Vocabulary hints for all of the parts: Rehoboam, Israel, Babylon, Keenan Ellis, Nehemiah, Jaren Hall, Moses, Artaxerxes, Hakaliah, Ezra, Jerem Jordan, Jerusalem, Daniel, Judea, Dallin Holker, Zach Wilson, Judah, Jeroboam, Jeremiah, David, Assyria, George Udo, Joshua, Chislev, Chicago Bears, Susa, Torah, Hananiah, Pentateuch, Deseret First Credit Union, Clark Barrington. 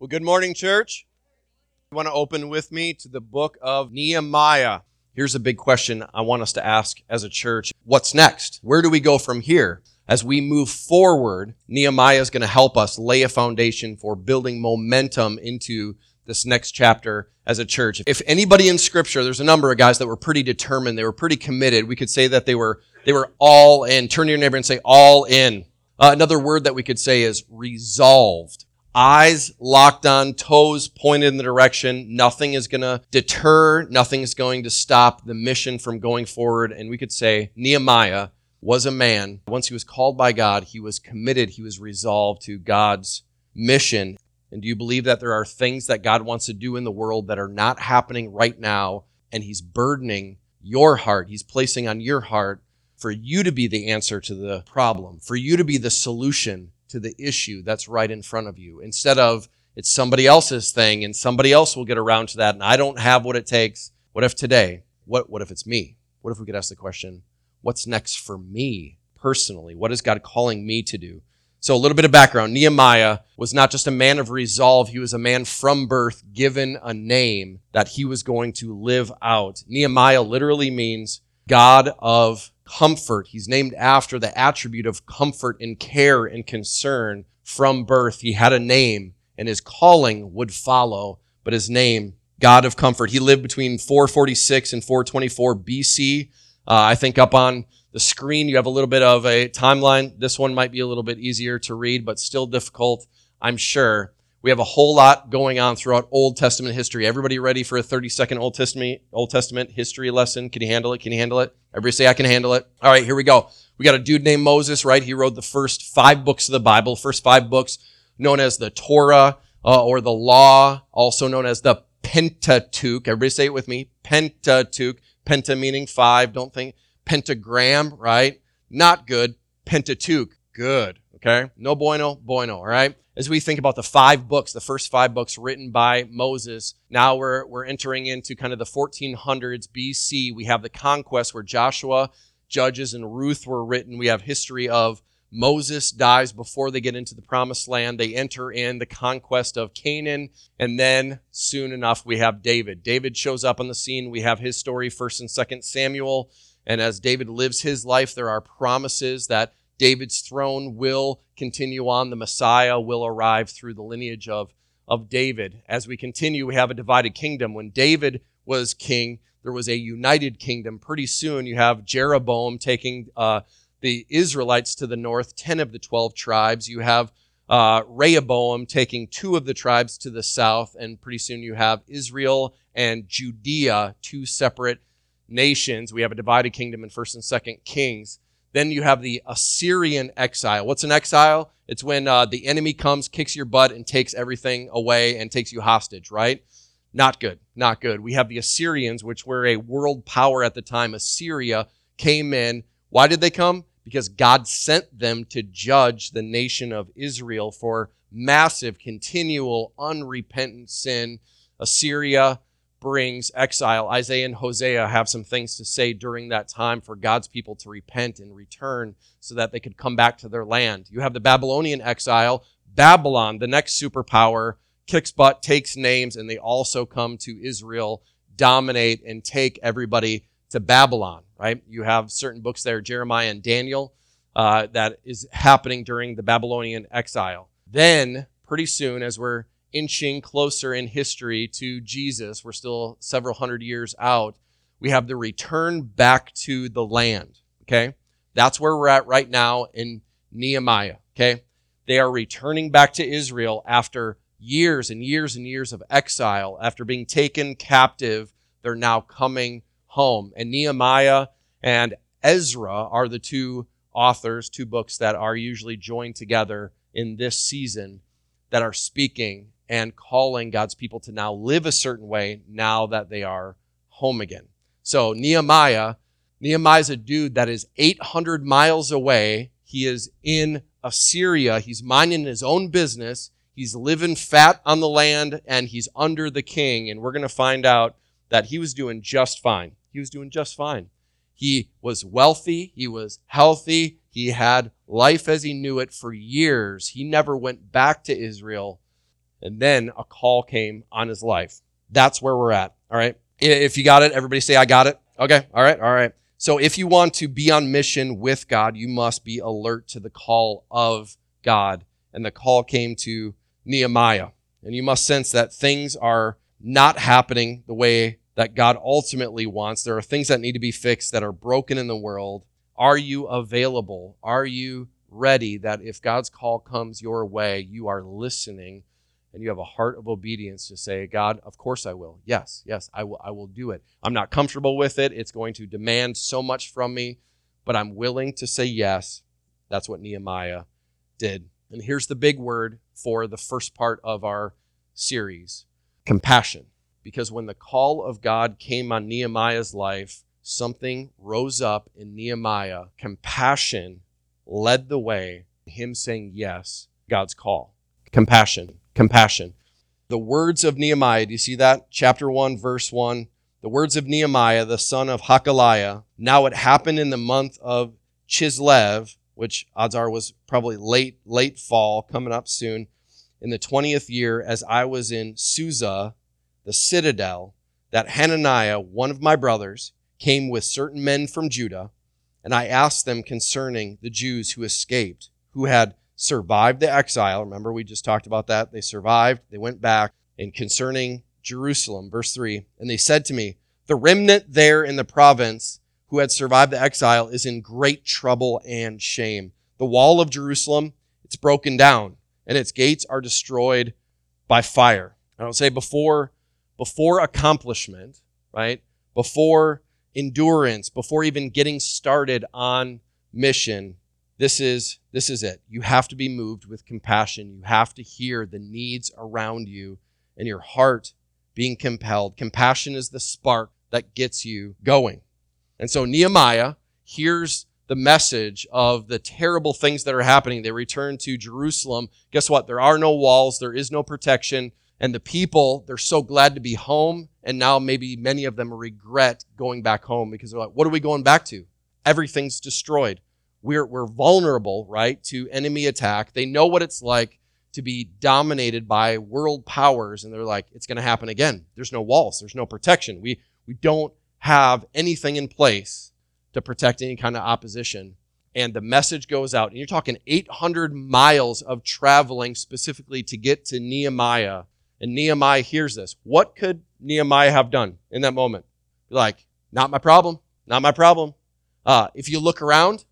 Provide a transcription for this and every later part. Well, good morning, church. You want to open with me to the book of Nehemiah. Here's a big question I want us to ask as a church. What's next? Where do we go from here? As we move forward, Nehemiah is going to help us lay a foundation for building momentum into this next chapter as a church. If anybody in Scripture, there's a number of guys that were pretty determined. They were pretty committed. We could say that they were all in. Turn to your neighbor and say, all in. Another word that we could say is resolved. Eyes locked on, toes pointed in the direction. Nothing is going to deter. Nothing is going to stop the mission from going forward. And we could say Nehemiah was a man. Once he was called by God, he was committed. He was resolved to God's mission. And do you believe that there are things that God wants to do in the world that are not happening right now? And he's burdening your heart. He's placing on your heart for you to be the answer to the problem, for you to be the solution to the issue that's right in front of you, instead of it's somebody else's thing and somebody else will get around to that and I don't have what it takes. What if today? What if it's me? What if we could ask the question, what's next for me personally? What is God calling me to do? So a little bit of background. Nehemiah was not just a man of resolve. He was a man from birth given a name that he was going to live out. Nehemiah literally means God of comfort. He's named after the attribute of comfort and care and concern from birth. He had a name and his calling would follow, but his name, God of comfort. He lived between 446 and 424 BC. I think up on the screen, you have a little bit of a timeline. This one might be a little bit easier to read, but still difficult, I'm sure. We have a whole lot going on throughout Old Testament history. Everybody ready for a 30-second Old Testament history lesson? Can you handle it? Can you handle it? Everybody say, I can handle it. All right, here we go. We got a dude named Moses, right? He wrote the first 5 books of the Bible, first 5 books known as the Torah or the Law, also known as the Pentateuch. Everybody say it with me. Pentateuch. Penta meaning 5. Don't think. Pentagram, right? Not good. Pentateuch. Good. Okay? No bueno. Bueno. All right? As we think about the 5 books, the first 5 books written by Moses, now we're entering into kind of the 1400s BC. We have the conquest where Joshua, Judges, and Ruth were written. We have history of Moses dies before they get into the promised land. They enter in the conquest of Canaan. And then soon enough, we have David. David shows up on the scene. We have his story, 1 and 2 Samuel. And as David lives his life, there are promises that David's throne will continue on. The Messiah will arrive through the lineage of David. As we continue, we have a divided kingdom. When David was king, there was a united kingdom. Pretty soon, you have Jeroboam taking the Israelites to the north, 10 of the 12 tribes. You have Rehoboam taking 2 of the tribes to the south. And pretty soon, you have Israel and Judea, 2 separate nations. We have a divided kingdom in 1 and 2 Kings. Then you have the Assyrian exile. What's an exile? It's when the enemy comes, kicks your butt, and takes everything away and takes you hostage, right? Not good, not good. We have the Assyrians, which were a world power at the time. Assyria came in. Why did they come? Because God sent them to judge the nation of Israel for massive, continual, unrepentant sin. Assyria brings exile. Isaiah and Hosea have some things to say during that time for God's people to repent and return so that they could come back to their land. You have the Babylonian exile. Babylon, the next superpower, kicks butt, takes names, and they also come to Israel, dominate, and take everybody to Babylon, right? You have certain books there, Jeremiah and Daniel, that is happening during the Babylonian exile. Then, pretty soon, as we're inching closer in history to Jesus, we're still several hundred years out, we have the return back to the land, okay? That's where we're at right now in Nehemiah, okay? They are returning back to Israel after years and years and years of exile. After being taken captive, they're now coming home. And Nehemiah and Ezra are the 2 authors, 2 books that are usually joined together in this season that are speaking and calling God's people to now live a certain way now that they are home again. So Nehemiah's a dude that is 800 miles away. He is in Assyria. He's minding his own business. He's living fat on the land and he's under the king. And we're going to find out that he was doing just fine. He was doing just fine. He was wealthy. He was healthy. He had life as he knew it for years. He never went back to Israel. And then a call came on his life. That's where we're at. All right. If you got it, everybody say, I got it. Okay. All right. All right. So if you want to be on mission with God, you must be alert to the call of God. And the call came to Nehemiah. And you must sense that things are not happening the way that God ultimately wants. There are things that need to be fixed that are broken in the world. Are you available? Are you ready that if God's call comes your way, you are listening and you have a heart of obedience to say, God, of course I will. Yes, yes, I will do it. I'm not comfortable with it. It's going to demand so much from me, but I'm willing to say yes. That's what Nehemiah did. And here's the big word for the first part of our series, compassion. Because when the call of God came on Nehemiah's life, something rose up in Nehemiah. Compassion led the way, him saying yes, God's call. Compassion, compassion. The words of Nehemiah, do you see that? Chapter 1, verse 1. The words of Nehemiah, the son of Hakaliah. Now it happened in the month of Chislev, which odds are was probably late fall, coming up soon, in the 20th year, as I was in Susa, the citadel, that Hananiah, one of my brothers, came with certain men from Judah, and I asked them concerning the Jews who escaped, who had survived the exile. Remember, we just talked about that. They survived. They went back. And concerning Jerusalem, verse 3, and they said to me, the remnant there in the province who had survived the exile is in great trouble and shame. The wall of Jerusalem, it's broken down, and its gates are destroyed by fire. I don't say before accomplishment, right? Before endurance, before even getting started on mission, this is it. You have to be moved with compassion. You have to hear the needs around you and your heart being compelled. Compassion is the spark that gets you going. And so Nehemiah hears the message of the terrible things that are happening. They return to Jerusalem. Guess what? There are no walls. There is no protection. And the people, they're so glad to be home. And now maybe many of them regret going back home because they're like, what are we going back to? Everything's destroyed. We're vulnerable, right, to enemy attack. They know what it's like to be dominated by world powers. And they're like, it's going to happen again. There's no walls. There's no protection. We don't have anything in place to protect any kind of opposition. And the message goes out. And you're talking 800 miles of traveling specifically to get to Nehemiah. And Nehemiah hears this. What could Nehemiah have done in that moment? Like, not my problem. Not my problem. If you look around,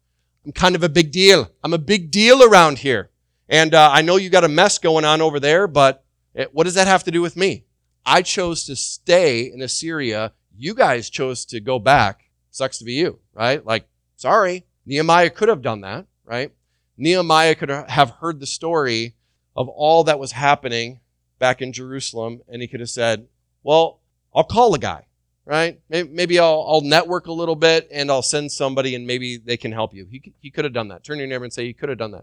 I'm kind of a big deal. I'm a big deal around here. And I know you got a mess going on over there, but what does that have to do with me? I chose to stay in Assyria. You guys chose to go back. Sucks to be you, right? Like, sorry. Nehemiah could have done that, right? Nehemiah could have heard the story of all that was happening back in Jerusalem, and he could have said, well, I'll call a guy, right? Maybe I'll network a little bit, and I'll send somebody, and maybe they can help you. He could have done that. Turn to your neighbor and say, he could have done that.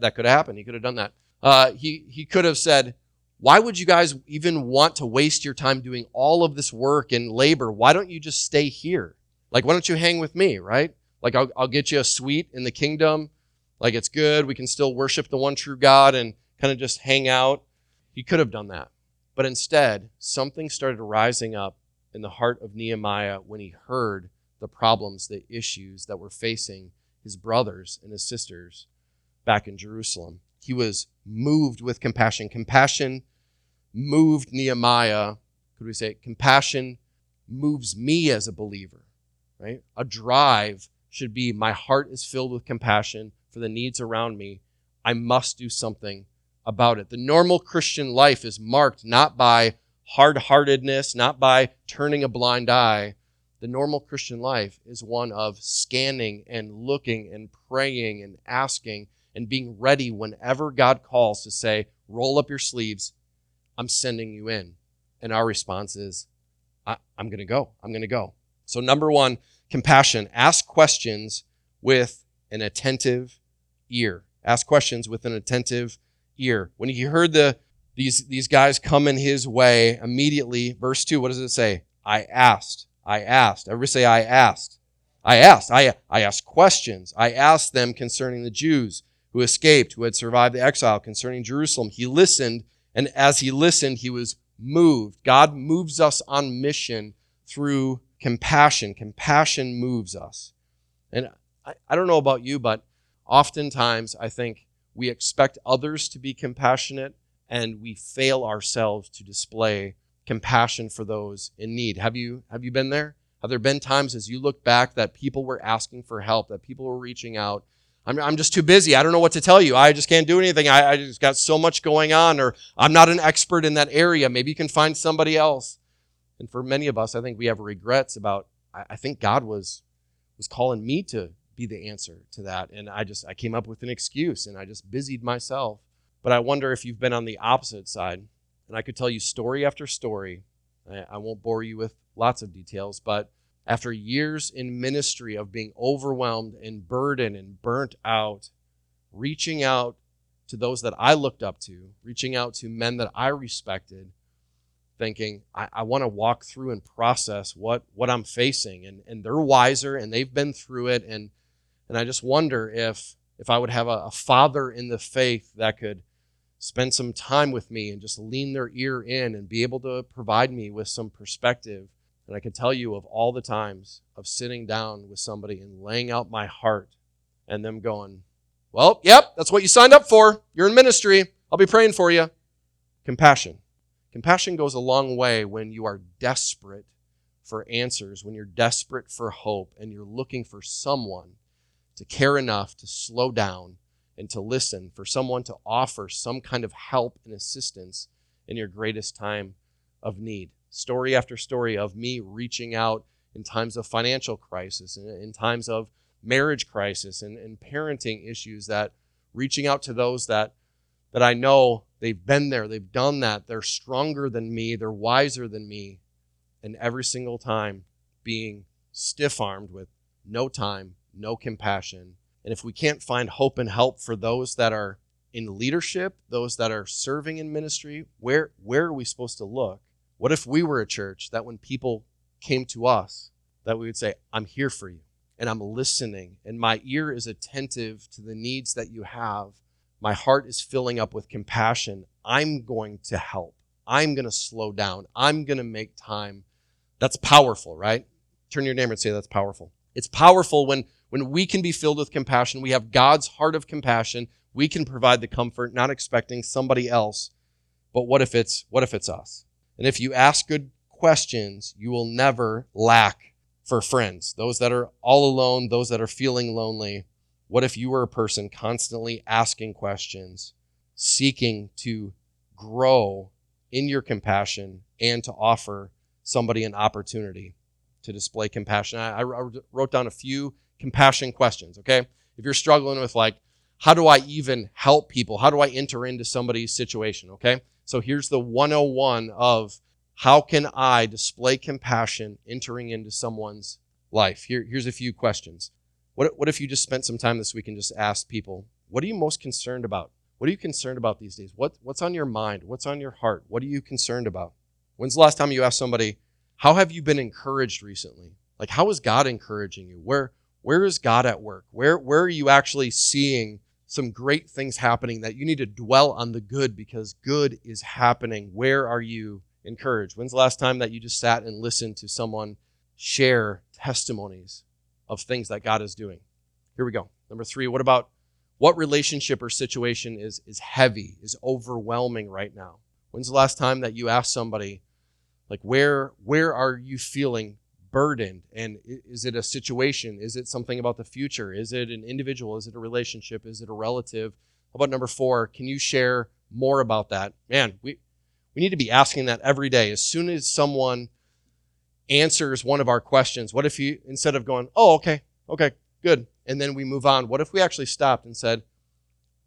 That could have happened. He could have done that. He could have said, why would you guys even want to waste your time doing all of this work and labor? Why don't you just stay here? Like, why don't you hang with me, right? Like, I'll get you a suite in the kingdom. Like, it's good. We can still worship the one true God and kind of just hang out. He could have done that. But instead, something started rising up in the heart of Nehemiah when he heard the problems, the issues that were facing his brothers and his sisters back in Jerusalem. He was moved with compassion. Compassion moved Nehemiah. Could we say it? Compassion moves me as a believer, right? A drive should be my heart is filled with compassion for the needs around me. I must do something about it. The normal Christian life is marked not by hard-heartedness, not by turning a blind eye. The normal Christian life is one of scanning and looking and praying and asking and being ready whenever God calls to say, roll up your sleeves, I'm sending you in. And our response is, I'm going to go. I'm going to go. So number one, compassion. Ask questions with an attentive ear. Ask questions with an attentive ear. When he heard these guys come in his way, immediately, verse 2, what does it say? I asked. Everybody say, I asked. I asked questions. I asked them concerning the Jews who escaped, who had survived the exile, concerning Jerusalem. He listened And as he listened, he was moved. God moves us on mission through compassion. Compassion moves us. And I don't know about you, but oftentimes I think we expect others to be compassionate and we fail ourselves to display compassion for those in need. Have you been there? Have there been times as you look back that people were asking for help, that people were reaching out? I'm just too busy. I don't know what to tell you. I just can't do anything. I just got so much going on, or I'm not an expert in that area. Maybe you can find somebody else. And for many of us, I think we have regrets about, I think God was calling me to be the answer to that. And I came up with an excuse and I just busied myself. But I wonder if you've been on the opposite side. And I could tell you story after story. I won't bore you with lots of details, but after years in ministry of being overwhelmed and burdened and burnt out, reaching out to those that I looked up to, reaching out to men that I respected, thinking, I want to walk through and process what I'm facing. And they're wiser and they've been through it. And I just wonder if I would have a father in the faith that could spend some time with me and just lean their ear in and be able to provide me with some perspective. And I can tell you of all the times of sitting down with somebody and laying out my heart and them going, well, yep, that's what you signed up for. You're in ministry. I'll be praying for you. Compassion. Compassion goes a long way when you are desperate for answers, when you're desperate for hope, and you're looking for someone to care enough to slow down and to listen, for someone to offer some kind of help and assistance in your greatest time of need. Story after story of me reaching out in times of financial crisis, and in times of marriage crisis and parenting issues, that reaching out to those that I know they've been there, they've done that, they're stronger than me, they're wiser than me, and every single time being stiff-armed with no time, no compassion. And if we can't find hope and help for those that are in leadership, those that are serving in ministry, where are we supposed to look? What if we were a church that when people came to us, that we would say, I'm here for you and I'm listening and my ear is attentive to the needs that you have. My heart is filling up with compassion. I'm going to help. I'm going to slow down. I'm going to make time. That's powerful, right? Turn to your neighbor and say, that's powerful. It's powerful when we can be filled with compassion. We have God's heart of compassion. We can provide the comfort, not expecting somebody else. But what if it's us? And if you ask good questions, you will never lack for friends. Those that are all alone, those that are feeling lonely. What if you were a person constantly asking questions, seeking to grow in your compassion and to offer somebody an opportunity to display compassion? I wrote down a few compassion questions, okay? If you're struggling with how do I even help people? How do I enter into somebody's situation, okay? So here's the 101 of how can I display compassion entering into someone's life. Here's a few questions. What if you just spent some time this week and just asked people, what are you most concerned about? What are you concerned about these days? What's on your mind? What's on your heart? What are you concerned about? When's the last time you asked somebody, how have you been encouraged recently? How is God encouraging you? Where is God at work? Where are you actually seeing some great things happening that you need to dwell on the good, because good is happening? Where are you encouraged? When's the last time that you just sat and listened to someone share testimonies of things that God is doing? Here we go. Number 3, what relationship or situation is heavy, is overwhelming right now? When's the last time that you asked somebody, where are you feeling burdened? And is it a situation? Is it something about the future? Is it an individual? Is it a relationship? Is it a relative? How about number 4? Can you share more about that? Man, we need to be asking that every day. As soon as someone answers one of our questions, what if you, instead of going, oh, okay, good, and then we move on, what if we actually stopped and said,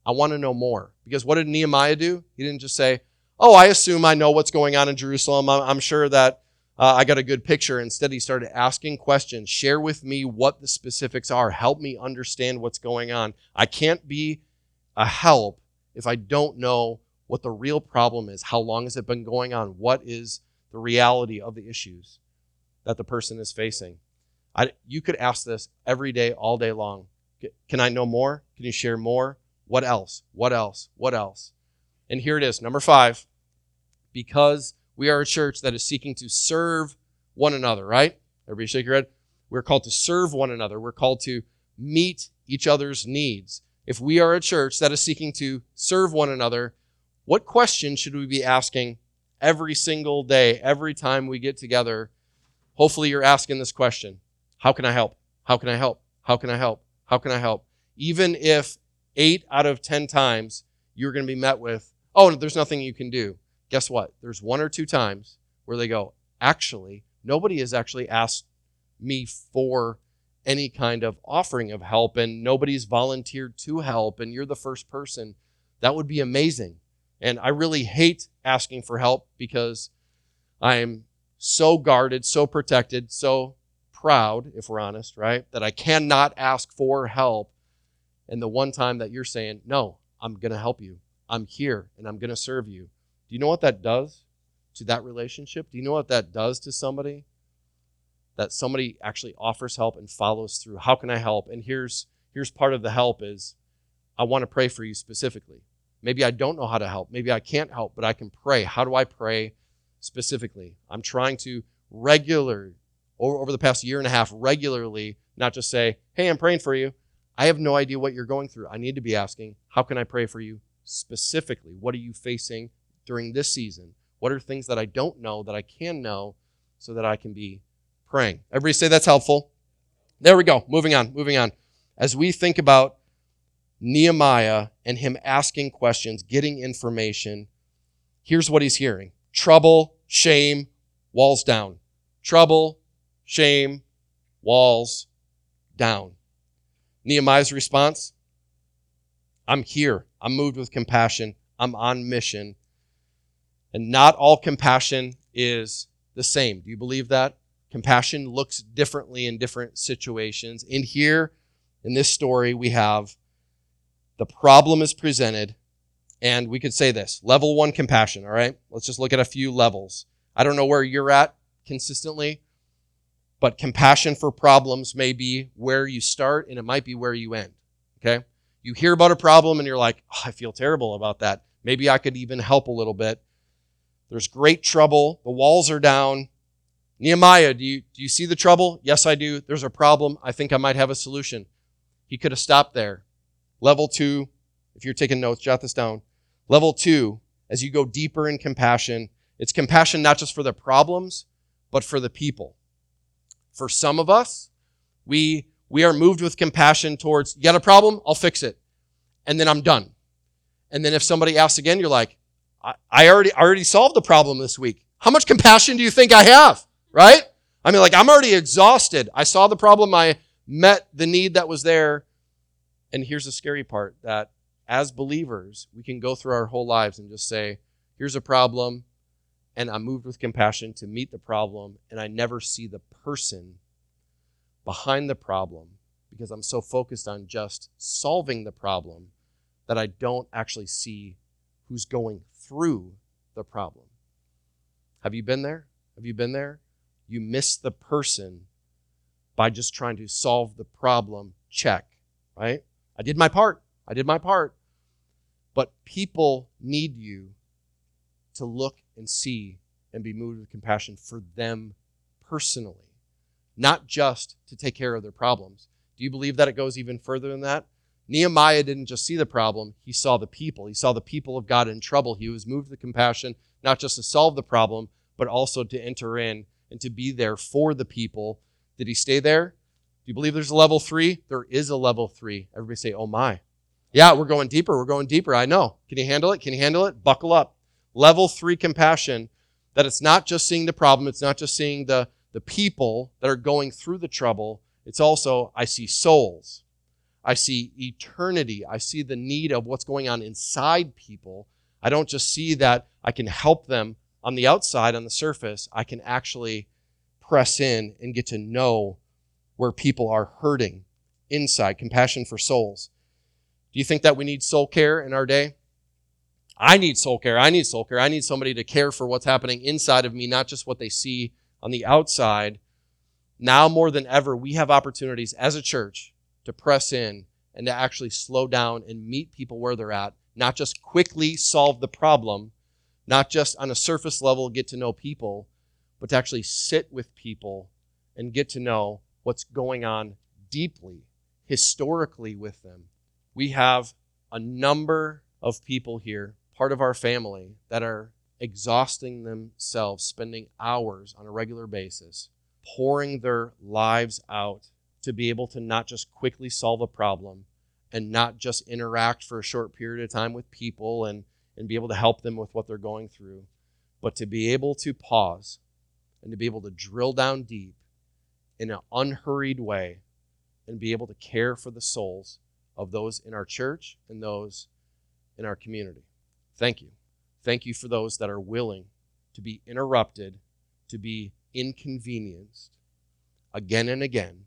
I want to know more? Because what did Nehemiah do? He didn't just say, oh, I assume I know what's going on in Jerusalem. I'm sure that I got a good picture. Instead, he started asking questions. Share with me what the specifics are. Help me understand what's going on. I can't be a help if I don't know what the real problem is. How long has it been going on? What is the reality of the issues that the person is facing? You could ask this every day, all day long. Can I know more? Can you share more? What else? What else? What else? And here it is. Number 5, because we are a church that is seeking to serve one another, right? Everybody shake your head. We're called to serve one another. We're called to meet each other's needs. If we are a church that is seeking to serve one another, what question should we be asking every single day, every time we get together? Hopefully you're asking this question. How can I help? How can I help? How can I help? How can I help? Even if 8 out of 10 times you're going to be met with, oh, there's nothing you can do. Guess what? There's 1 or 2 times where they go, actually, nobody has actually asked me for any kind of offering of help, and nobody's volunteered to help, and you're the first person. That would be amazing. And I really hate asking for help because I am so guarded, so protected, so proud, if we're honest, right? That I cannot ask for help. And the one time that you're saying, no, I'm going to help you. I'm here and I'm going to serve you. Do you know what that does to that relationship? Do you know what that does to somebody? That somebody actually offers help and follows through. How can I help? And here's part of the help is, I want to pray for you specifically. Maybe I don't know how to help. Maybe I can't help, but I can pray. How do I pray specifically? I'm trying to over the past 1.5 years, regularly, not just say, hey, I'm praying for you. I have no idea what you're going through. I need to be asking, how can I pray for you specifically? What are you facing during this season? What are things that I don't know that I can know so that I can be praying? Everybody say that's helpful. There we go. Moving on. As we think about Nehemiah and him asking questions, getting information, here's what he's hearing. Trouble, shame, walls down. Trouble, shame, walls down. Nehemiah's response, I'm here. I'm moved with compassion. I'm on mission. And not all compassion is the same. Do you believe that? Compassion looks differently in different situations. In here, in this story, we have the problem is presented, and we could say this, level 1 compassion, all right? Let's just look at a few levels. I don't know where you're at consistently, but compassion for problems may be where you start, and it might be where you end, okay? You hear about a problem, and you're like, oh, I feel terrible about that. Maybe I could even help a little bit. There's great trouble. The walls are down. Nehemiah, do you see the trouble? Yes, I do. There's a problem. I think I might have a solution. He could have stopped there. Level 2, if you're taking notes, jot this down. Level 2, as you go deeper in compassion, it's compassion not just for the problems, but for the people. For some of us, we are moved with compassion towards, you got a problem? I'll fix it. And then I'm done. And then if somebody asks again, you're like, I already solved the problem this week. How much compassion do you think I have, right? I mean, like, I'm already exhausted. I saw the problem. I met the need that was there. And here's the scary part, that as believers, we can go through our whole lives and just say, here's a problem, and I'm moved with compassion to meet the problem, and I never see the person behind the problem because I'm so focused on just solving the problem that I don't actually see who's going through the problem. Have you been there? You miss the person by just trying to solve the problem, check, right? I did my part. But people need you to look and see and be moved with compassion for them personally, not just to take care of their problems. Do you believe that it goes even further than that? Nehemiah didn't just see the problem. He saw the people. He saw the people of God in trouble. He was moved with compassion, not just to solve the problem, but also to enter in and to be there for the people. Did he stay there? Do you believe there's a level 3? There is a level 3. Everybody say, oh my. Yeah, we're going deeper. I know. Can you handle it? Buckle up. Level 3 compassion, that it's not just seeing the problem. It's not just seeing the people that are going through the trouble. It's also, I see souls. I see eternity. I see the need of what's going on inside people. I don't just see that I can help them on the outside, on the surface. I can actually press in and get to know where people are hurting inside, compassion for souls. Do you think that we need soul care in our day? I need soul care. I need somebody to care for what's happening inside of me, not just what they see on the outside. Now more than ever, we have opportunities as a church to press in and to actually slow down and meet people where they're at, not just quickly solve the problem, Not just on a surface level get to know people, but to actually sit with people and get to know what's going on deeply, historically with them. We have a number of people here, part of our family, that are exhausting themselves, spending hours on a regular basis, pouring their lives out to be able to not just quickly solve a problem and not just interact for a short period of time with people and be able to help them with what they're going through, but to be able to pause and to be able to drill down deep in an unhurried way and be able to care for the souls of those in our church and those in our community. Thank you. Thank you for those that are willing to be interrupted, to be inconvenienced again and again,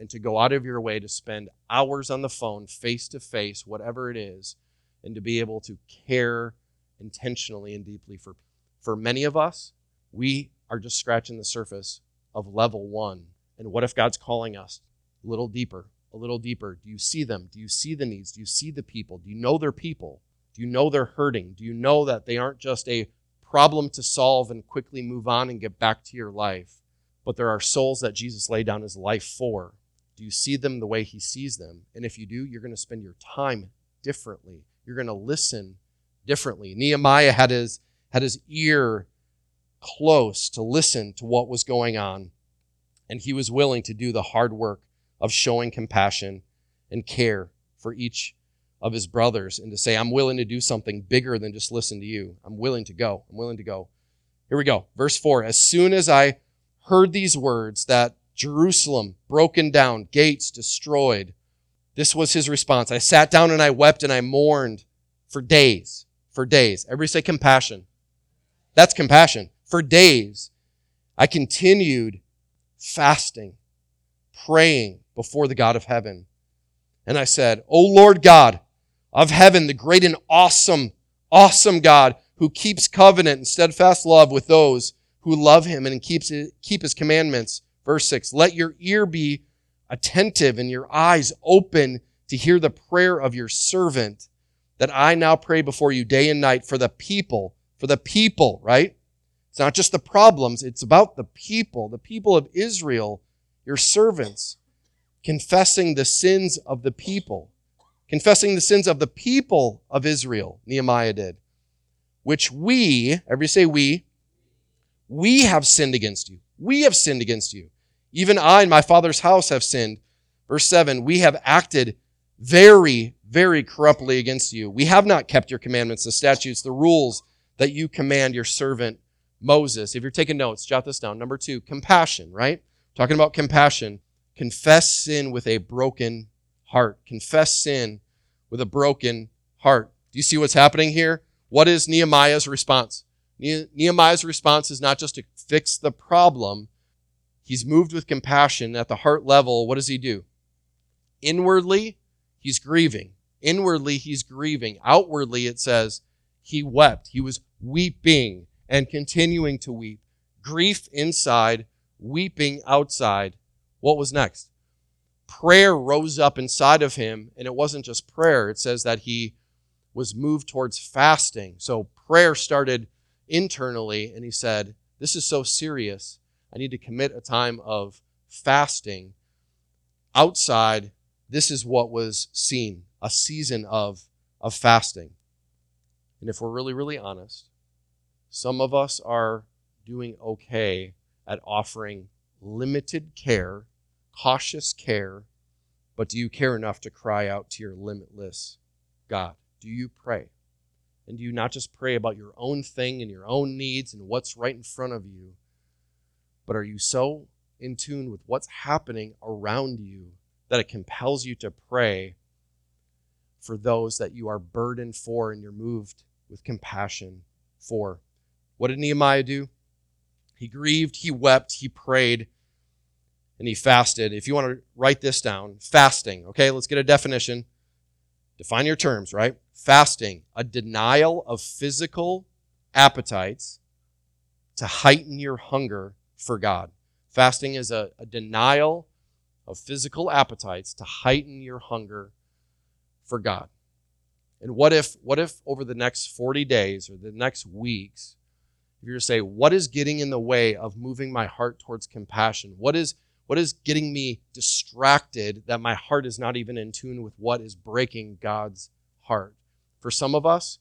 and to go out of your way to spend hours on the phone, face to face, whatever it is, and to be able to care intentionally and deeply for people. For many of us, we are just scratching the surface of level one. And what if God's calling us a little deeper, a little deeper? Do you see them? Do you see the needs? Do you see the people? Do you know their people? Do you know they're hurting? Do you know that they aren't just a problem to solve and quickly move on and get back to your life, but there are souls that Jesus laid down his life for? Do you see them the way he sees them? And if you do, you're going to spend your time differently. You're going to listen differently. Nehemiah had his ear close to listen to what was going on, and he was willing to do the hard work of showing compassion and care for each of his brothers and to say, I'm willing to do something bigger than just listen to you. I'm willing to go. I'm willing to go. Here we go. Verse 4, as soon as I heard these words, that Jerusalem broken down, gates destroyed, this was his response. I sat down and I wept and I mourned for days, Everybody say compassion. That's compassion. For days, I continued fasting, praying before the God of heaven. And I said, O Lord God of heaven, the great and awesome, awesome God who keeps covenant and steadfast love with those who love him and keep his commandments. Verse 6, let your ear be attentive and your eyes open to hear the prayer of your servant that I now pray before you day and night for the people, right? It's not just the problems. It's about the people of Israel, your servants, confessing the sins of the people of Israel, Nehemiah did, which we, everybody say we have sinned against you. We have sinned against you. Even I and my father's house have sinned. Verse 7, we have acted very, very corruptly against you. We have not kept your commandments, the statutes, the rules that you command your servant Moses. If you're taking notes, jot this down. Number 2, compassion, right? Talking about compassion. Confess sin with a broken heart. Confess sin with a broken heart. Do you see what's happening here? What is Nehemiah's response? Nehemiah's response is not just to fix the problem. He's moved with compassion at the heart level. What does he do? Inwardly, he's grieving. Outwardly, it says, he wept. He was weeping and continuing to weep. Grief inside, weeping outside. What was next? Prayer rose up inside of him, and it wasn't just prayer. It says that he was moved towards fasting. So prayer started internally, and he said, this is so serious. I need to commit a time of fasting. Outside, this is what was seen, a season of fasting. And if we're really, really honest, some of us are doing okay at offering limited care, cautious care, but do you care enough to cry out to your limitless God? Do you pray? And do you not just pray about your own thing and your own needs and what's right in front of you, but are you so in tune with what's happening around you that it compels you to pray for those that you are burdened for and you're moved with compassion for? What did Nehemiah do? He grieved, he wept, he prayed, and he fasted. If you want to write this down, fasting, okay, let's get a definition. Define your terms, right? Fasting, a denial of physical appetites to heighten your hunger for God. Fasting is a denial of physical appetites to heighten your hunger for God. And what if over the next 40 days or the next weeks, if you were to say, what is getting in the way of moving my heart towards compassion? What is getting me distracted that my heart is not even in tune with what is breaking God's heart? For some of us,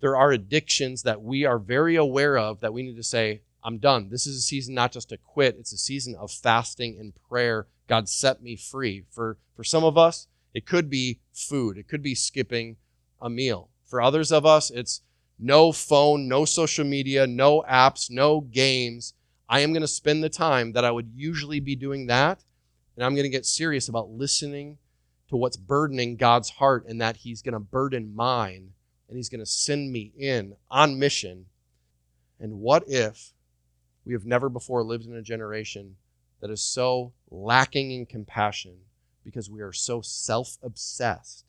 there are addictions that we are very aware of that we need to say, I'm done. This is a season not just to quit. It's a season of fasting and prayer. God, set me free. For some of us, it could be food. It could be skipping a meal. For others of us, it's no phone, no social media, no apps, no games. I am going to spend the time that I would usually be doing that, and I'm going to get serious about listening to what's burdening God's heart and that he's going to burden mine, and he's going to send me in on mission. And what if we have never before lived in a generation that is so lacking in compassion because we are so self-obsessed?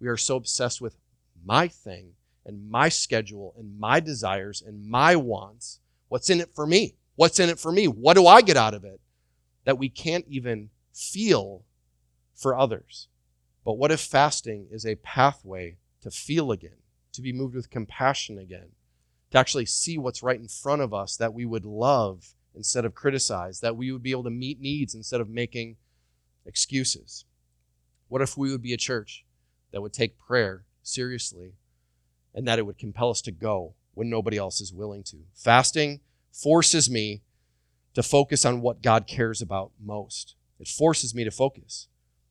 We are so obsessed with my thing and my schedule and my desires and my wants. What's in it for me? What's in it for me? What do I get out of it? That we can't even feel for others. But what if fasting is a pathway to feel again, to be moved with compassion again, to actually see what's right in front of us that we would love instead of criticize, that we would be able to meet needs instead of making excuses? What if we would be a church that would take prayer seriously and that it would compel us to go when nobody else is willing to? Fasting forces me to focus on what God cares about most. It forces me to focus.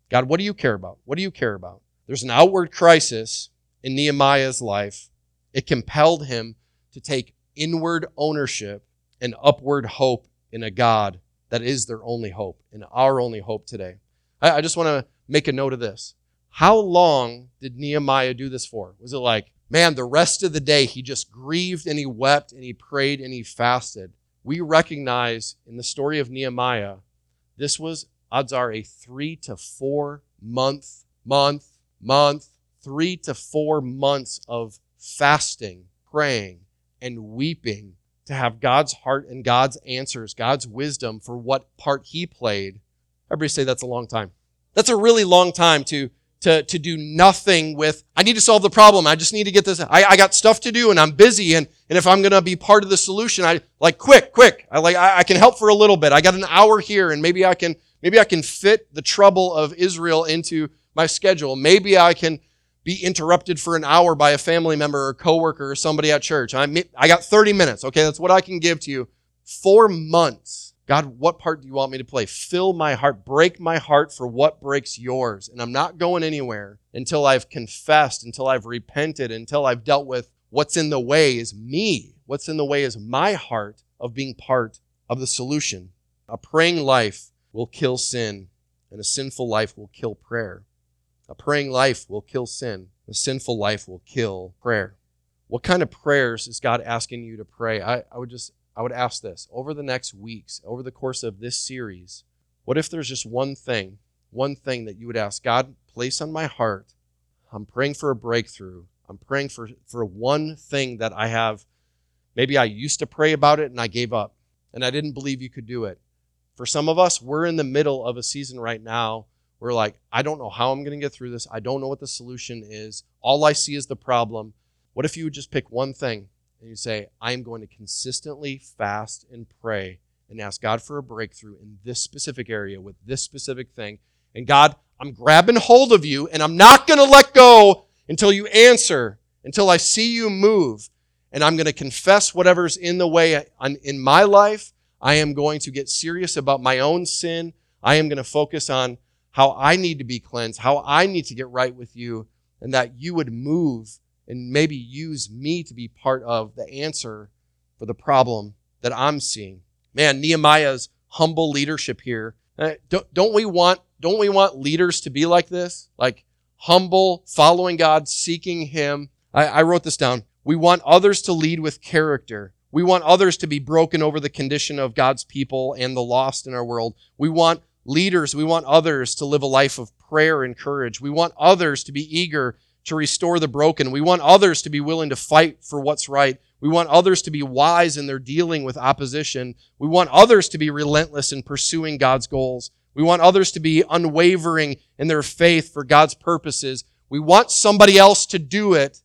God, what do you care about? What do you care about? There's an outward crisis in Nehemiah's life. It compelled him to take inward ownership and upward hope in a God that is their only hope and our only hope today. I just want to make a note of this. How long did Nehemiah do this for? Was it like, man, the rest of the day he just grieved and he wept and he prayed and he fasted? We recognize in the story of Nehemiah, this was, odds are, a 3 to 4 months of fasting, praying, and weeping to have God's heart and God's answers, God's wisdom for what part he played. Everybody say that's a long time. That's a really long time to do nothing with, I need to solve the problem. I just need to get this. I got stuff to do and I'm busy. And if I'm going to be part of the solution, quick. I can help for a little bit. I got an hour here and maybe I can fit the trouble of Israel into my schedule. Maybe I can be interrupted for an hour by a family member or coworker or somebody at church. I got 30 minutes. Okay. That's what I can give to you. 4 months. God, what part do you want me to play? Fill my heart, break my heart for what breaks yours. And I'm not going anywhere until I've confessed, until I've repented, until I've dealt with what's in the way is me. What's in the way is my heart of being part of the solution. A praying life will kill sin, and a sinful life will kill prayer. A praying life will kill sin. A sinful life will kill prayer. What kind of prayers is God asking you to pray? I would ask this over the next weeks, over the course of this series. What if there's just one thing that you would ask God, place on my heart? I'm praying for a breakthrough. I'm praying for one thing that I have. Maybe I used to pray about it and I gave up and I didn't believe you could do it. For some of us, we're in the middle of a season right now. We're like, I don't know how I'm going to get through this. I don't know what the solution is. All I see is the problem. What if you would just pick one thing? And you say, I am going to consistently fast and pray and ask God for a breakthrough in this specific area with this specific thing. And God, I'm grabbing hold of you and I'm not going to let go until you answer, until I see you move. And I'm going to confess whatever's in the way in my life. I am going to get serious about my own sin. I am going to focus on how I need to be cleansed, how I need to get right with you, and that you would move and maybe use me to be part of the answer for the problem that I'm seeing. Man, Nehemiah's humble leadership here. Don't we want leaders to be like this? Like humble, following God, seeking him. I wrote this down. We want others to lead with character. We want others to be broken over the condition of God's people and the lost in our world. We want others to live a life of prayer and courage. We want others to be eager to restore the broken. We want others to be willing to fight for what's right. We want others to be wise in their dealing with opposition. We want others to be relentless in pursuing God's goals. We want others to be unwavering in their faith for God's purposes. We want somebody else to do it,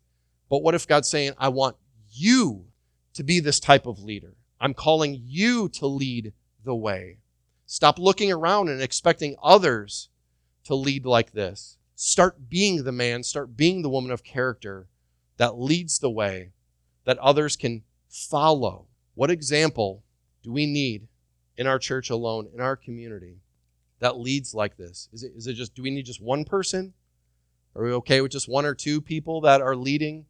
but what if God's saying, I want you to be this type of leader? I'm calling you to lead the way. Stop looking around and expecting others to lead like this. Start being the man, start being the woman of character that leads the way, that others can follow. What example do we need in our church alone, in our community, that leads like this? Is it just, do we need just one person? Are we okay with just one or two people that are leading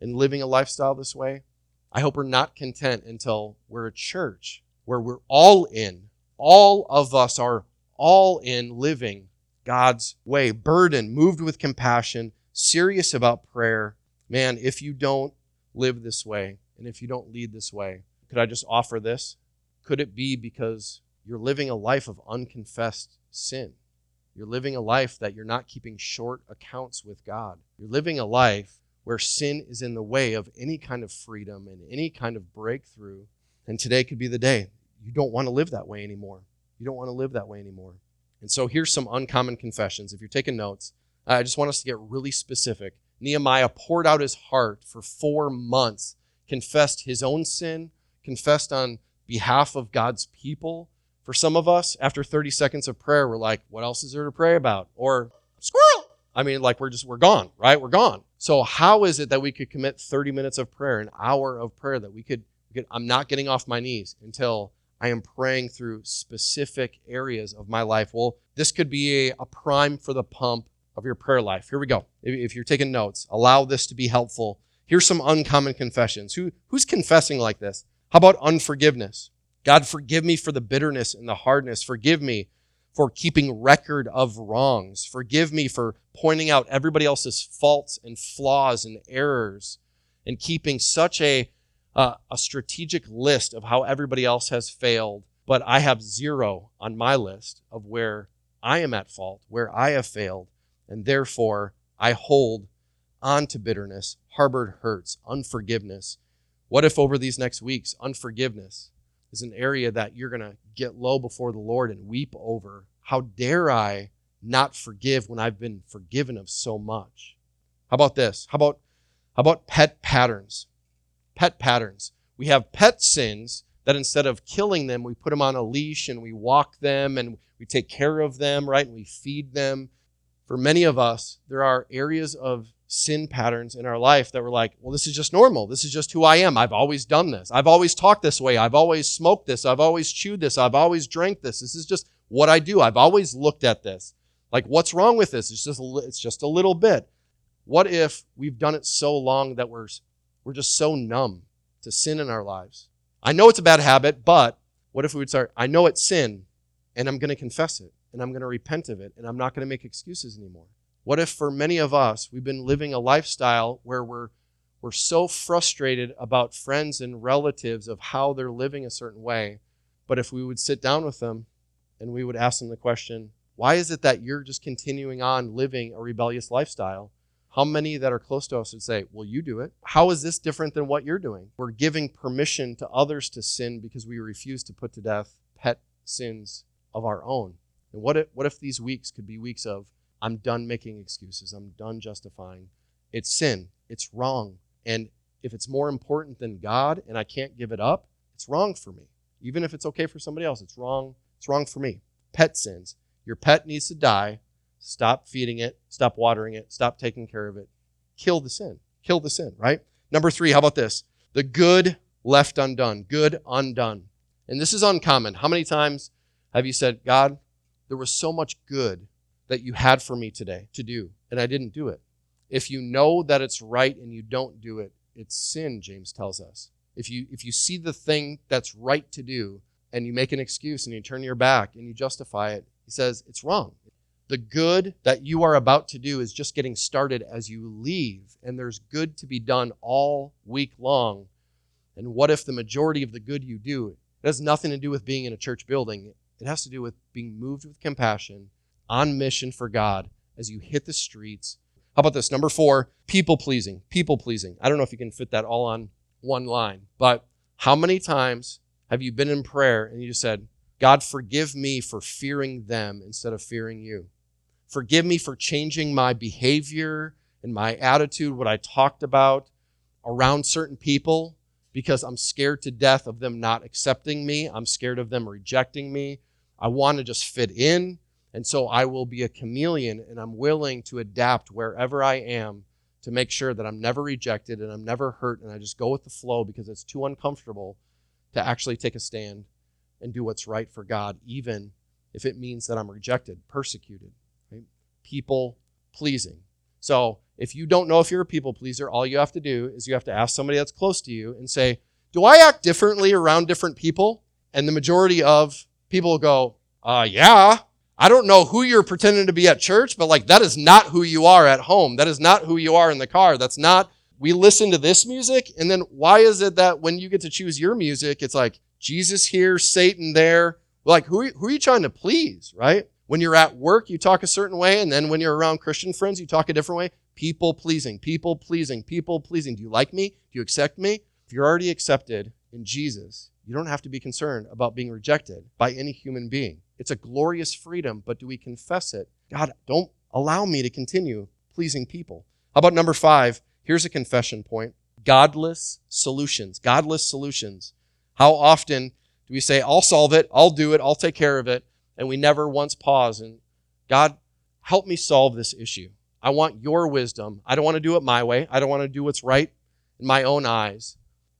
and living a lifestyle this way? I hope we're not content until we're a church where we're all in. All of us are all in living God's way. Burdened, moved with compassion, serious about prayer. Man, if you don't live this way and if you don't lead this way, could I just offer this? Could it be because you're living a life of unconfessed sin? You're living a life that you're not keeping short accounts with God. You're living a life where sin is in the way of any kind of freedom and any kind of breakthrough. And today could be the day. You don't want to live that way anymore. You don't want to live that way anymore. And so here's some uncommon confessions. If you're taking notes, I just want us to get really specific. Nehemiah poured out his heart for 4 months, confessed his own sin, confessed on behalf of God's people. For some of us, after 30 seconds of prayer, we're like, what else is there to pray about? Or squirrel. I mean, like we're gone, right? We're gone. So how is it that we could commit 30 minutes of prayer, an hour of prayer, that we could I'm not getting off my knees until I am praying through specific areas of my life? Well, this could be a prime for the pump of your prayer life. Here we go. If you're taking notes, allow this to be helpful. Here's some uncommon confessions. Who's confessing like this? How about unforgiveness? God, forgive me for the bitterness and the hardness. Forgive me for keeping record of wrongs. Forgive me for pointing out everybody else's faults and flaws and errors and keeping such a strategic list of how everybody else has failed, but I have zero on my list of where I am at fault, where I have failed, and therefore I hold on to bitterness, harbored hurts, unforgiveness. What if over these next weeks, unforgiveness is an area that you're going to get low before the Lord and weep over? How dare I not forgive when I've been forgiven of so much? How about this? How about pet patterns? Pet patterns. We have pet sins that instead of killing them, we put them on a leash and we walk them and we take care of them, right? And we feed them. For many of us, there are areas of sin patterns in our life that we're like, well, this is just normal. This is just who I am. I've always done this. I've always talked this way. I've always smoked this. I've always chewed this. I've always drank this. This is just what I do. I've always looked at this. Like, what's wrong with this? It's just a little bit. What if we've done it so long that we're just so numb to sin in our lives? I know it's a bad habit, but what if we would start, I know it's sin, and I'm going to confess it, and I'm going to repent of it, and I'm not going to make excuses anymore? What if for many of us, we've been living a lifestyle where we're so frustrated about friends and relatives of how they're living a certain way, but if we would sit down with them and we would ask them the question, why is it that you're just continuing on living a rebellious lifestyle? How many that are close to us would say, well, you do it. How is this different than what you're doing? We're giving permission to others to sin because we refuse to put to death pet sins of our own. And what if these weeks could be weeks of, I'm done making excuses. I'm done justifying. It's sin. It's wrong. And if it's more important than God and I can't give it up, it's wrong for me. Even if it's okay for somebody else, it's wrong. It's wrong for me. Pet sins. Your pet needs to die. Stop feeding it. Stop watering it. Stop taking care of it. Kill the sin. Kill the sin, right? Number 3, how about this? The good left undone. Good undone. And this is uncommon. How many times have you said, God, there was so much good that you had for me today to do, and I didn't do it? If you know that it's right and you don't do it, it's sin, James tells us. If you see the thing that's right to do and you make an excuse and you turn your back and you justify it, he says it's wrong. The good that you are about to do is just getting started as you leave, and there's good to be done all week long. And what if the majority of the good you do, it has nothing to do with being in a church building. It has to do with being moved with compassion, on mission for God as you hit the streets. How about this? Number 4, people-pleasing. People-pleasing. I don't know if you can fit that all on one line, but how many times have you been in prayer and you just said, God, forgive me for fearing them instead of fearing you? Forgive me for changing my behavior and my attitude, what I talked about around certain people, because I'm scared to death of them not accepting me. I'm scared of them rejecting me. I want to just fit in. And so I will be a chameleon, and I'm willing to adapt wherever I am to make sure that I'm never rejected and I'm never hurt, and I just go with the flow because it's too uncomfortable to actually take a stand and do what's right for God, even if it means that I'm rejected, persecuted, right? People pleasing. So if you don't know if you're a people pleaser, all you have to do is you have to ask somebody that's close to you and say, do I act differently around different people? And the majority of people will go, yeah. I don't know who you're pretending to be at church, but like that is not who you are at home. That is not who you are in the car. That's not, we listen to this music. And then why is it that when you get to choose your music, it's like Jesus here, Satan there. Like who are you trying to please, right? When you're at work, you talk a certain way. And then when you're around Christian friends, you talk a different way. People pleasing, people pleasing, people pleasing. Do you like me? Do you accept me? If you're already accepted in Jesus, you don't have to be concerned about being rejected by any human being. It's a glorious freedom, but do we confess it? God, don't allow me to continue pleasing people. How about number 5? Here's a confession point. Godless solutions. Godless solutions. How often do we say, I'll solve it, I'll do it, I'll take care of it, and we never once pause and, God, help me solve this issue. I want your wisdom. I don't want to do it my way. I don't want to do what's right in my own eyes.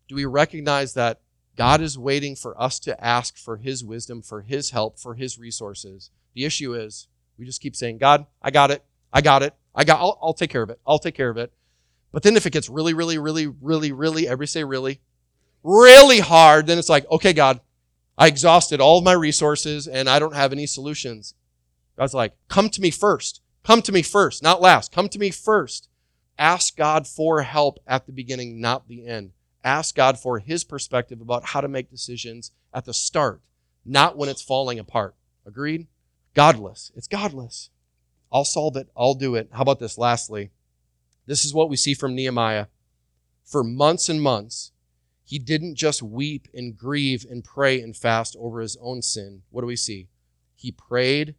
Do we recognize that God is waiting for us to ask for his wisdom, for his help, for his resources? The issue is we just keep saying, God, I got it. I'll take care of it. I'll take care of it. But then if it gets really, everybody say really hard, then it's like, okay, God, I exhausted all of my resources and I don't have any solutions. God's like, come to me first. Come to me first, not last. Come to me first. Ask God for help at the beginning, not the end. Ask God for his perspective about how to make decisions at the start, not when it's falling apart. Agreed? Godless. It's godless. I'll solve it. I'll do it. How about this? Lastly, this is what we see from Nehemiah. For months and months, he didn't just weep and grieve and pray and fast over his own sin. What do we see? He prayed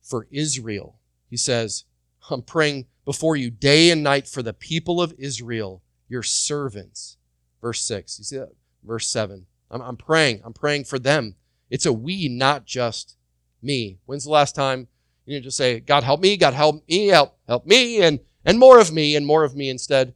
for Israel. He says, I'm praying before you day and night for the people of Israel, your servants. Verse 6. You see that? Verse 7. I'm praying for them. It's a we, not just me. When's the last time you didn't just say, God help me, help me, and more of me, and more of me? Instead,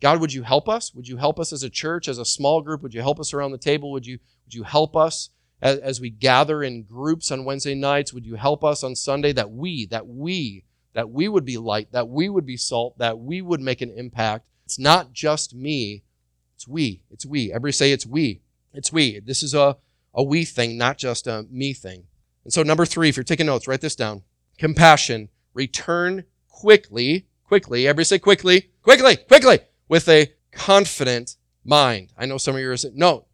God, would you help us? Would you help us as a church, as a small group? Would you help us around the table? Would you help us as we gather in groups on Wednesday nights? Would you help us on Sunday that we would be light, that we would be salt, that we would make an impact? It's not just me, it's we. It's we. Everybody say it's we. It's we. This is a we thing, not just a me thing. And so number 3, if you're taking notes, write this down. Compassion. Return quickly. Everybody say quickly, with a confident mind. I know some of you are saying, no,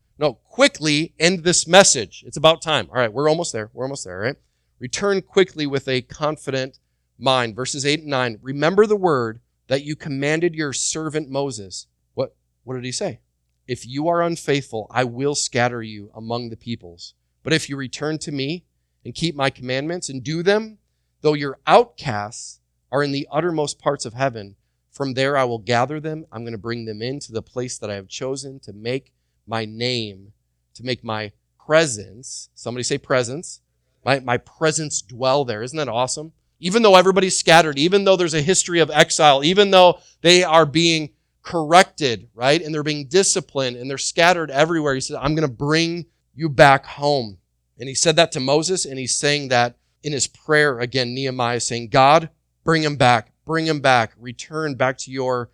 quickly end this message. It's about time. All right, we're almost there, all right? Return quickly with a confident mind. Verses 8 and 9, remember the word that you commanded your servant Moses. What did he say? If you are unfaithful, I will scatter you among the peoples. But if you return to me and keep my commandments and do them, though your outcasts are in the uttermost parts of heaven, from there I will gather them. I'm going to bring them into the place that I have chosen to make my name, to make my presence. Somebody say presence. My presence dwell there. Isn't that awesome? Even though everybody's scattered, even though there's a history of exile, even though they are being corrected, right? And they're being disciplined and they're scattered everywhere. He said, I'm going to bring you back home. And he said that to Moses, and he's saying that in his prayer again. Nehemiah is saying, God, bring him back, return back to your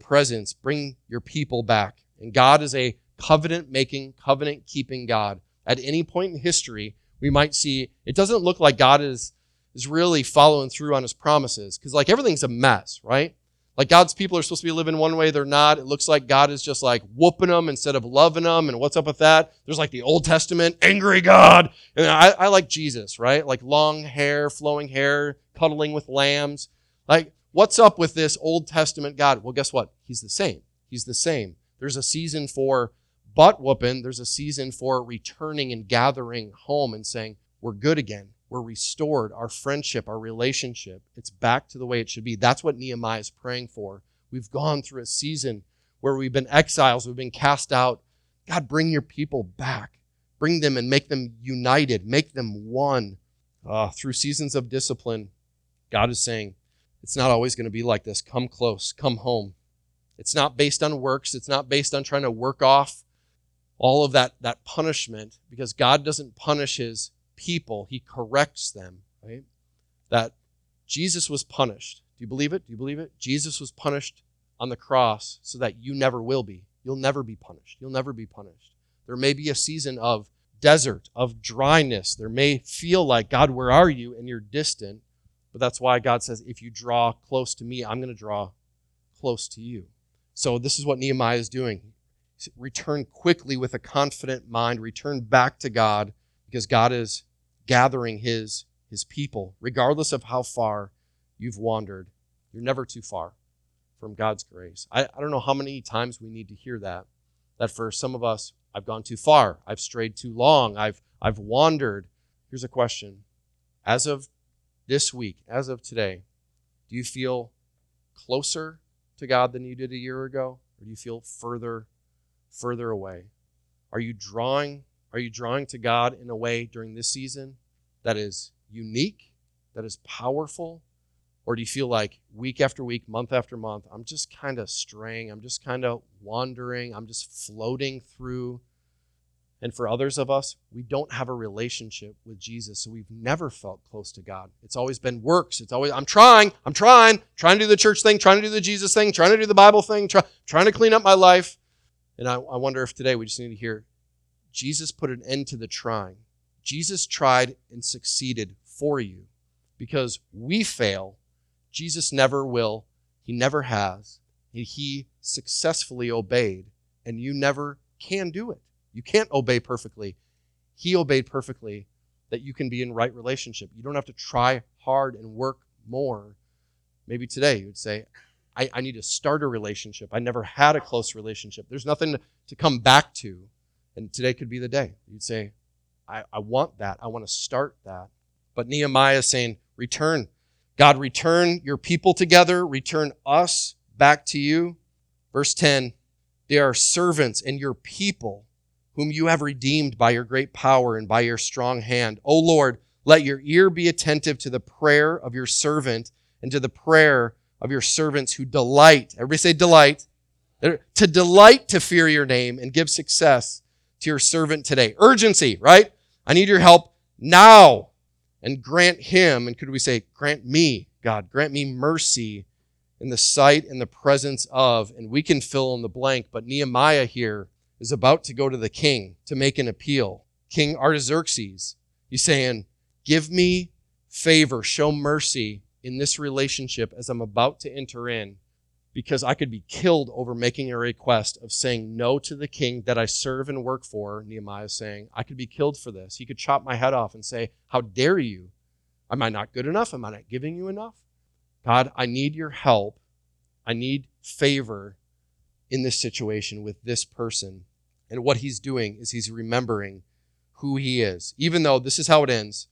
presence, bring your people back. And God is a covenant-making, covenant-keeping God. At any point in history, we might see, it doesn't look like God is really following through on his promises, because like everything's a mess, right? Like God's people are supposed to be living one way, they're not. It looks like God is just like whooping them instead of loving them, and what's up with that? There's like the Old Testament, angry God. And I like Jesus, right? Like long hair, flowing hair, cuddling with lambs. Like what's up with this Old Testament God? Well, guess what? He's the same. There's a season for butt whooping. There's a season for returning and gathering home and saying, we're good again. We're restored. Our friendship, our relationship, it's back to the way it should be. That's what Nehemiah is praying for. We've gone through a season where we've been exiles, we've been cast out. God, bring your people back. Bring them and make them united. Make them one. Through seasons of discipline, God is saying, it's not always going to be like this. Come close. Come home. It's not based on works. It's not based on trying to work off all of that punishment, because God doesn't punish his people. He corrects them, right? That Jesus was punished. Do you believe it? Do you believe it? Jesus was punished on the cross so that you never will be. You'll never be punished. You'll never be punished. There may be a season of desert, of dryness. There may feel like, God, where are you? And you're distant. But that's why God says, if you draw close to me, I'm going to draw close to you. So this is what Nehemiah is doing. Return quickly with a confident mind. Return back to God, because God is gathering his people. Regardless of how far you've wandered, you're never too far from God's grace. I don't know how many times we need to hear that for some of us, I've gone too far. I've strayed too long. I've wandered. Here's a question. As of this week, as of today, do you feel closer to God than you did a year ago? Or do you feel further away? Are you drawing to God in a way during this season that is unique, that is powerful? Or do you feel like week after week, month after month, I'm just kind of straying, I'm just kind of wandering, I'm just floating through? And for others of us, we don't have a relationship with Jesus, so we've never felt close to God. It's always been works. It's always, I'm trying to do the church thing, trying to do the Jesus thing, trying to do the Bible thing, trying to clean up my life. And I wonder if today we just need to hear, Jesus put an end to the trying. Jesus tried and succeeded for you. Because we fail, Jesus never will. He never has. He successfully obeyed, and you never can do it. You can't obey perfectly. He obeyed perfectly that you can be in right relationship. You don't have to try hard and work more. Maybe today you would say, I need to start a relationship. I never had a close relationship. There's nothing to come back to. And today could be the day. You'd say, I want that. I want to start that. But Nehemiah is saying, return. God, return your people together. Return us back to you. Verse 10, they are servants and your people, whom you have redeemed by your great power and by your strong hand. O Lord, let your ear be attentive to the prayer of your servant and to the prayer of your servants who delight. Everybody say delight. To delight to fear your name, and give success to your servant today. Urgency, right? I need your help now. And grant him, and could we say, grant me, God, grant me mercy in the sight and the presence of, and we can fill in the blank, but Nehemiah here is about to go to the king to make an appeal. King Artaxerxes, he's saying, give me favor, show mercy in this relationship as I'm about to enter in, because I could be killed over making a request of saying no to the king that I serve and work for. Nehemiah is saying, I could be killed for this. He could chop my head off and say, how dare you? Am I not good enough? Am I not giving you enough? God, I need your help. I need favor in this situation with this person. And what he's doing is he's remembering who he is. Even though this is how it ends.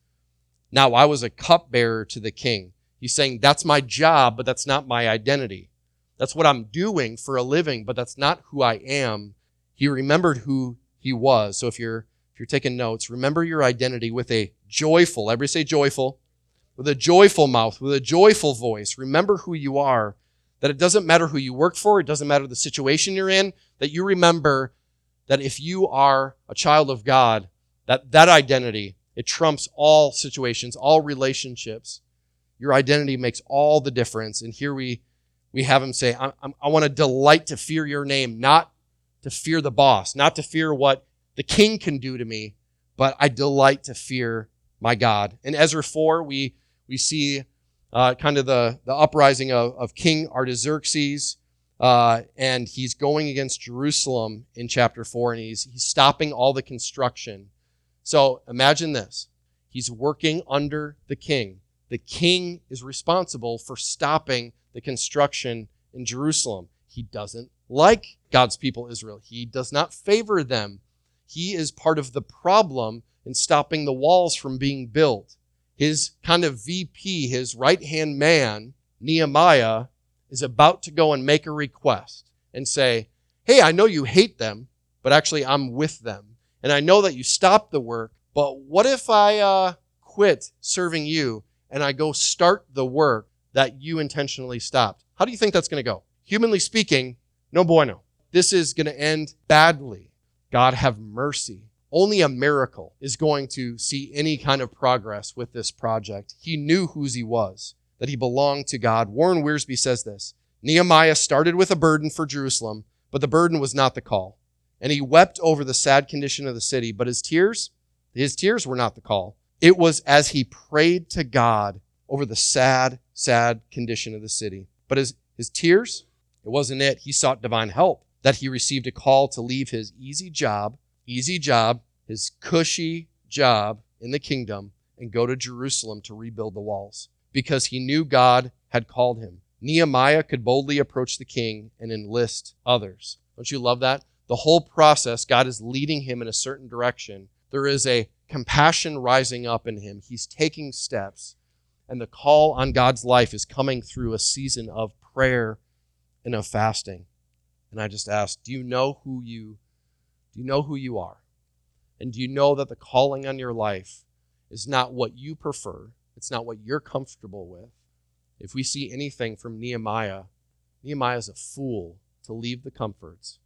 Now I was a cupbearer to the king. He's saying, that's my job, but that's not my identity. That's what I'm doing for a living, but that's not who I am. He remembered who he was. So if you're taking notes, remember your identity with a joyful, everybody say joyful, with a joyful mouth, with a joyful voice. Remember who you are, that it doesn't matter who you work for. It doesn't matter the situation you're in, that you remember that if you are a child of God, that identity, it trumps all situations, all relationships. Your identity makes all the difference. And here we have him say, I want to delight to fear your name, not to fear the boss, not to fear what the king can do to me, but I delight to fear my God. In Ezra 4, we see kind of the uprising of King Artaxerxes, and he's going against Jerusalem in chapter 4, and he's stopping all the construction. So imagine this. He's working under the king. The king is responsible for stopping the construction in Jerusalem. He doesn't like God's people, Israel. He does not favor them. He is part of the problem in stopping the walls from being built. his kind of VP, his right-hand man, Nehemiah, is about to go and make a request and say, hey, I know you hate them, but actually I'm with them. And I know that you stopped the work, but what if I quit serving you and I go start the work that you intentionally stopped? How do you think that's going to go? Humanly speaking, no bueno. This is going to end badly. God have mercy. Only a miracle is going to see any kind of progress with this project. He knew whose he was, that he belonged to God. Warren Wiersbe says this: Nehemiah started with a burden for Jerusalem, but the burden was not the call. And he wept over the sad condition of the city, but his tears were not the call. It was as he prayed to God over the sad, sad condition of the city. But his tears, it wasn't it. He sought divine help, that he received a call to leave his easy job, his cushy job in the kingdom, and go to Jerusalem to rebuild the walls, because he knew God had called him. Nehemiah could boldly approach the king and enlist others. Don't you love that? The whole process, God is leading him in a certain direction. There is a compassion rising up in him. He's taking steps, and the call on God's life is coming through a season of prayer and of fasting. And I just ask, do you know who you are? And do you know that the calling on your life is not what you prefer? It's not what you're comfortable with. If we see anything from Nehemiah is a fool to leave the comforts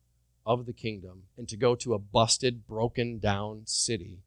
of the kingdom and to go to a busted, broken down city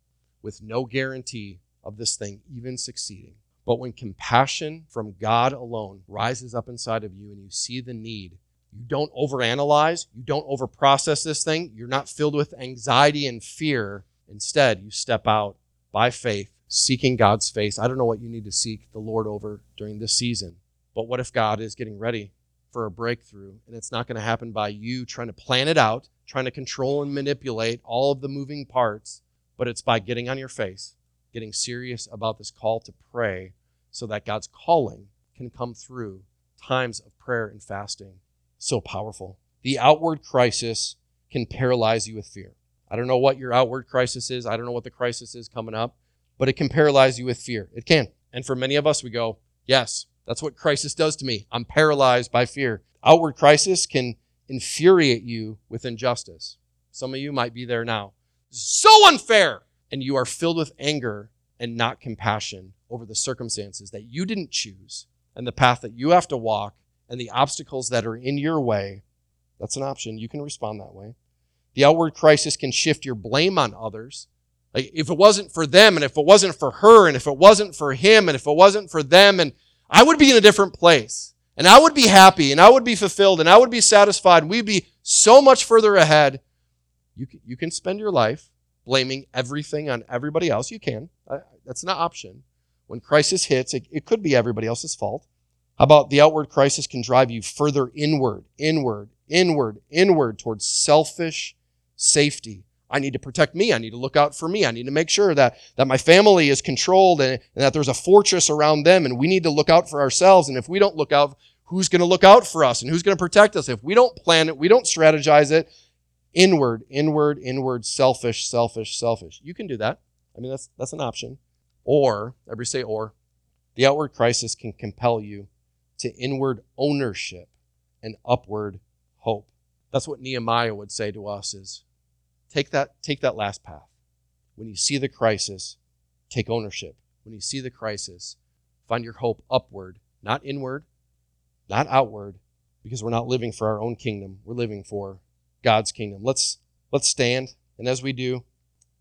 with no guarantee of this thing even succeeding. But when compassion from God alone rises up inside of you and you see the need, you don't overanalyze, you don't overprocess this thing, you're not filled with anxiety and fear. Instead, you step out by faith, seeking God's face. I don't know what you need to seek the Lord over during this season, but what if God is getting ready for a breakthrough, and it's not going to happen by you trying to plan it out, trying to control and manipulate all of the moving parts, but it's by getting on your face, getting serious about this call to pray so that God's calling can come through times of prayer and fasting. So powerful. The outward crisis can paralyze you with fear. I don't know what your outward crisis is. I don't know what the crisis is coming up, but it can paralyze you with fear. It can. And for many of us, we go, yes, that's what crisis does to me. I'm paralyzed by fear. Outward crisis can infuriate you with injustice. Some of you might be there now. So unfair! And you are filled with anger and not compassion over the circumstances that you didn't choose and the path that you have to walk and the obstacles that are in your way. That's an option. You can respond that way. The outward crisis can shift your blame on others. Like, if it wasn't for them, and if it wasn't for her, and if it wasn't for him, and if it wasn't for them, and I would be in a different place, and I would be happy, and I would be fulfilled, and I would be satisfied. We'd be so much further ahead. You can spend your life blaming everything on everybody else. You can. That's an option. When crisis hits, it could be everybody else's fault. How about the outward crisis can drive you further inward towards selfish safety. I need to protect me. I need to look out for me. I need to make sure that my family is controlled and that there's a fortress around them, and we need to look out for ourselves. And if we don't look out, who's going to look out for us and who's going to protect us? If we don't plan it, we don't strategize it. Inward, selfish. You can do that. I mean, that's an option. Or, everybody say or. The outward crisis can compel you to inward ownership and upward hope. That's what Nehemiah would say to us is, take that last path. When you see the crisis, take ownership. When you see the crisis, find your hope upward, not inward, not outward, because we're not living for our own kingdom. We're living for God's kingdom. Let's stand. And as we do,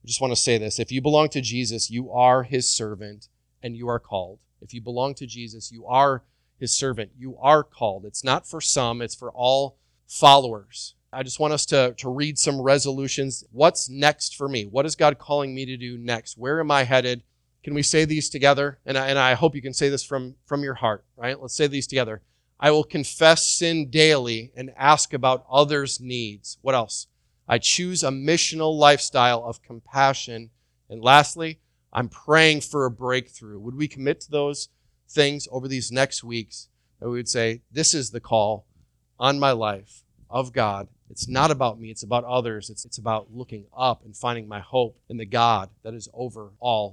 I just want to say this. If you belong to Jesus, you are his servant and you are called. If you belong to Jesus, you are his servant. You are called. It's not for some, it's for all followers. I just want us to read some resolutions. What's next for me? What is God calling me to do next? Where am I headed? Can we say these together? And I hope you can say this from your heart, right? Let's say these together. I will confess sin daily and ask about others' needs. What else? I choose a missional lifestyle of compassion. And lastly, I'm praying for a breakthrough. Would we commit to those things over these next weeks? That we would say, this is the call on my life of God. It's not about me. It's about others. It's about looking up and finding my hope in the God that is over all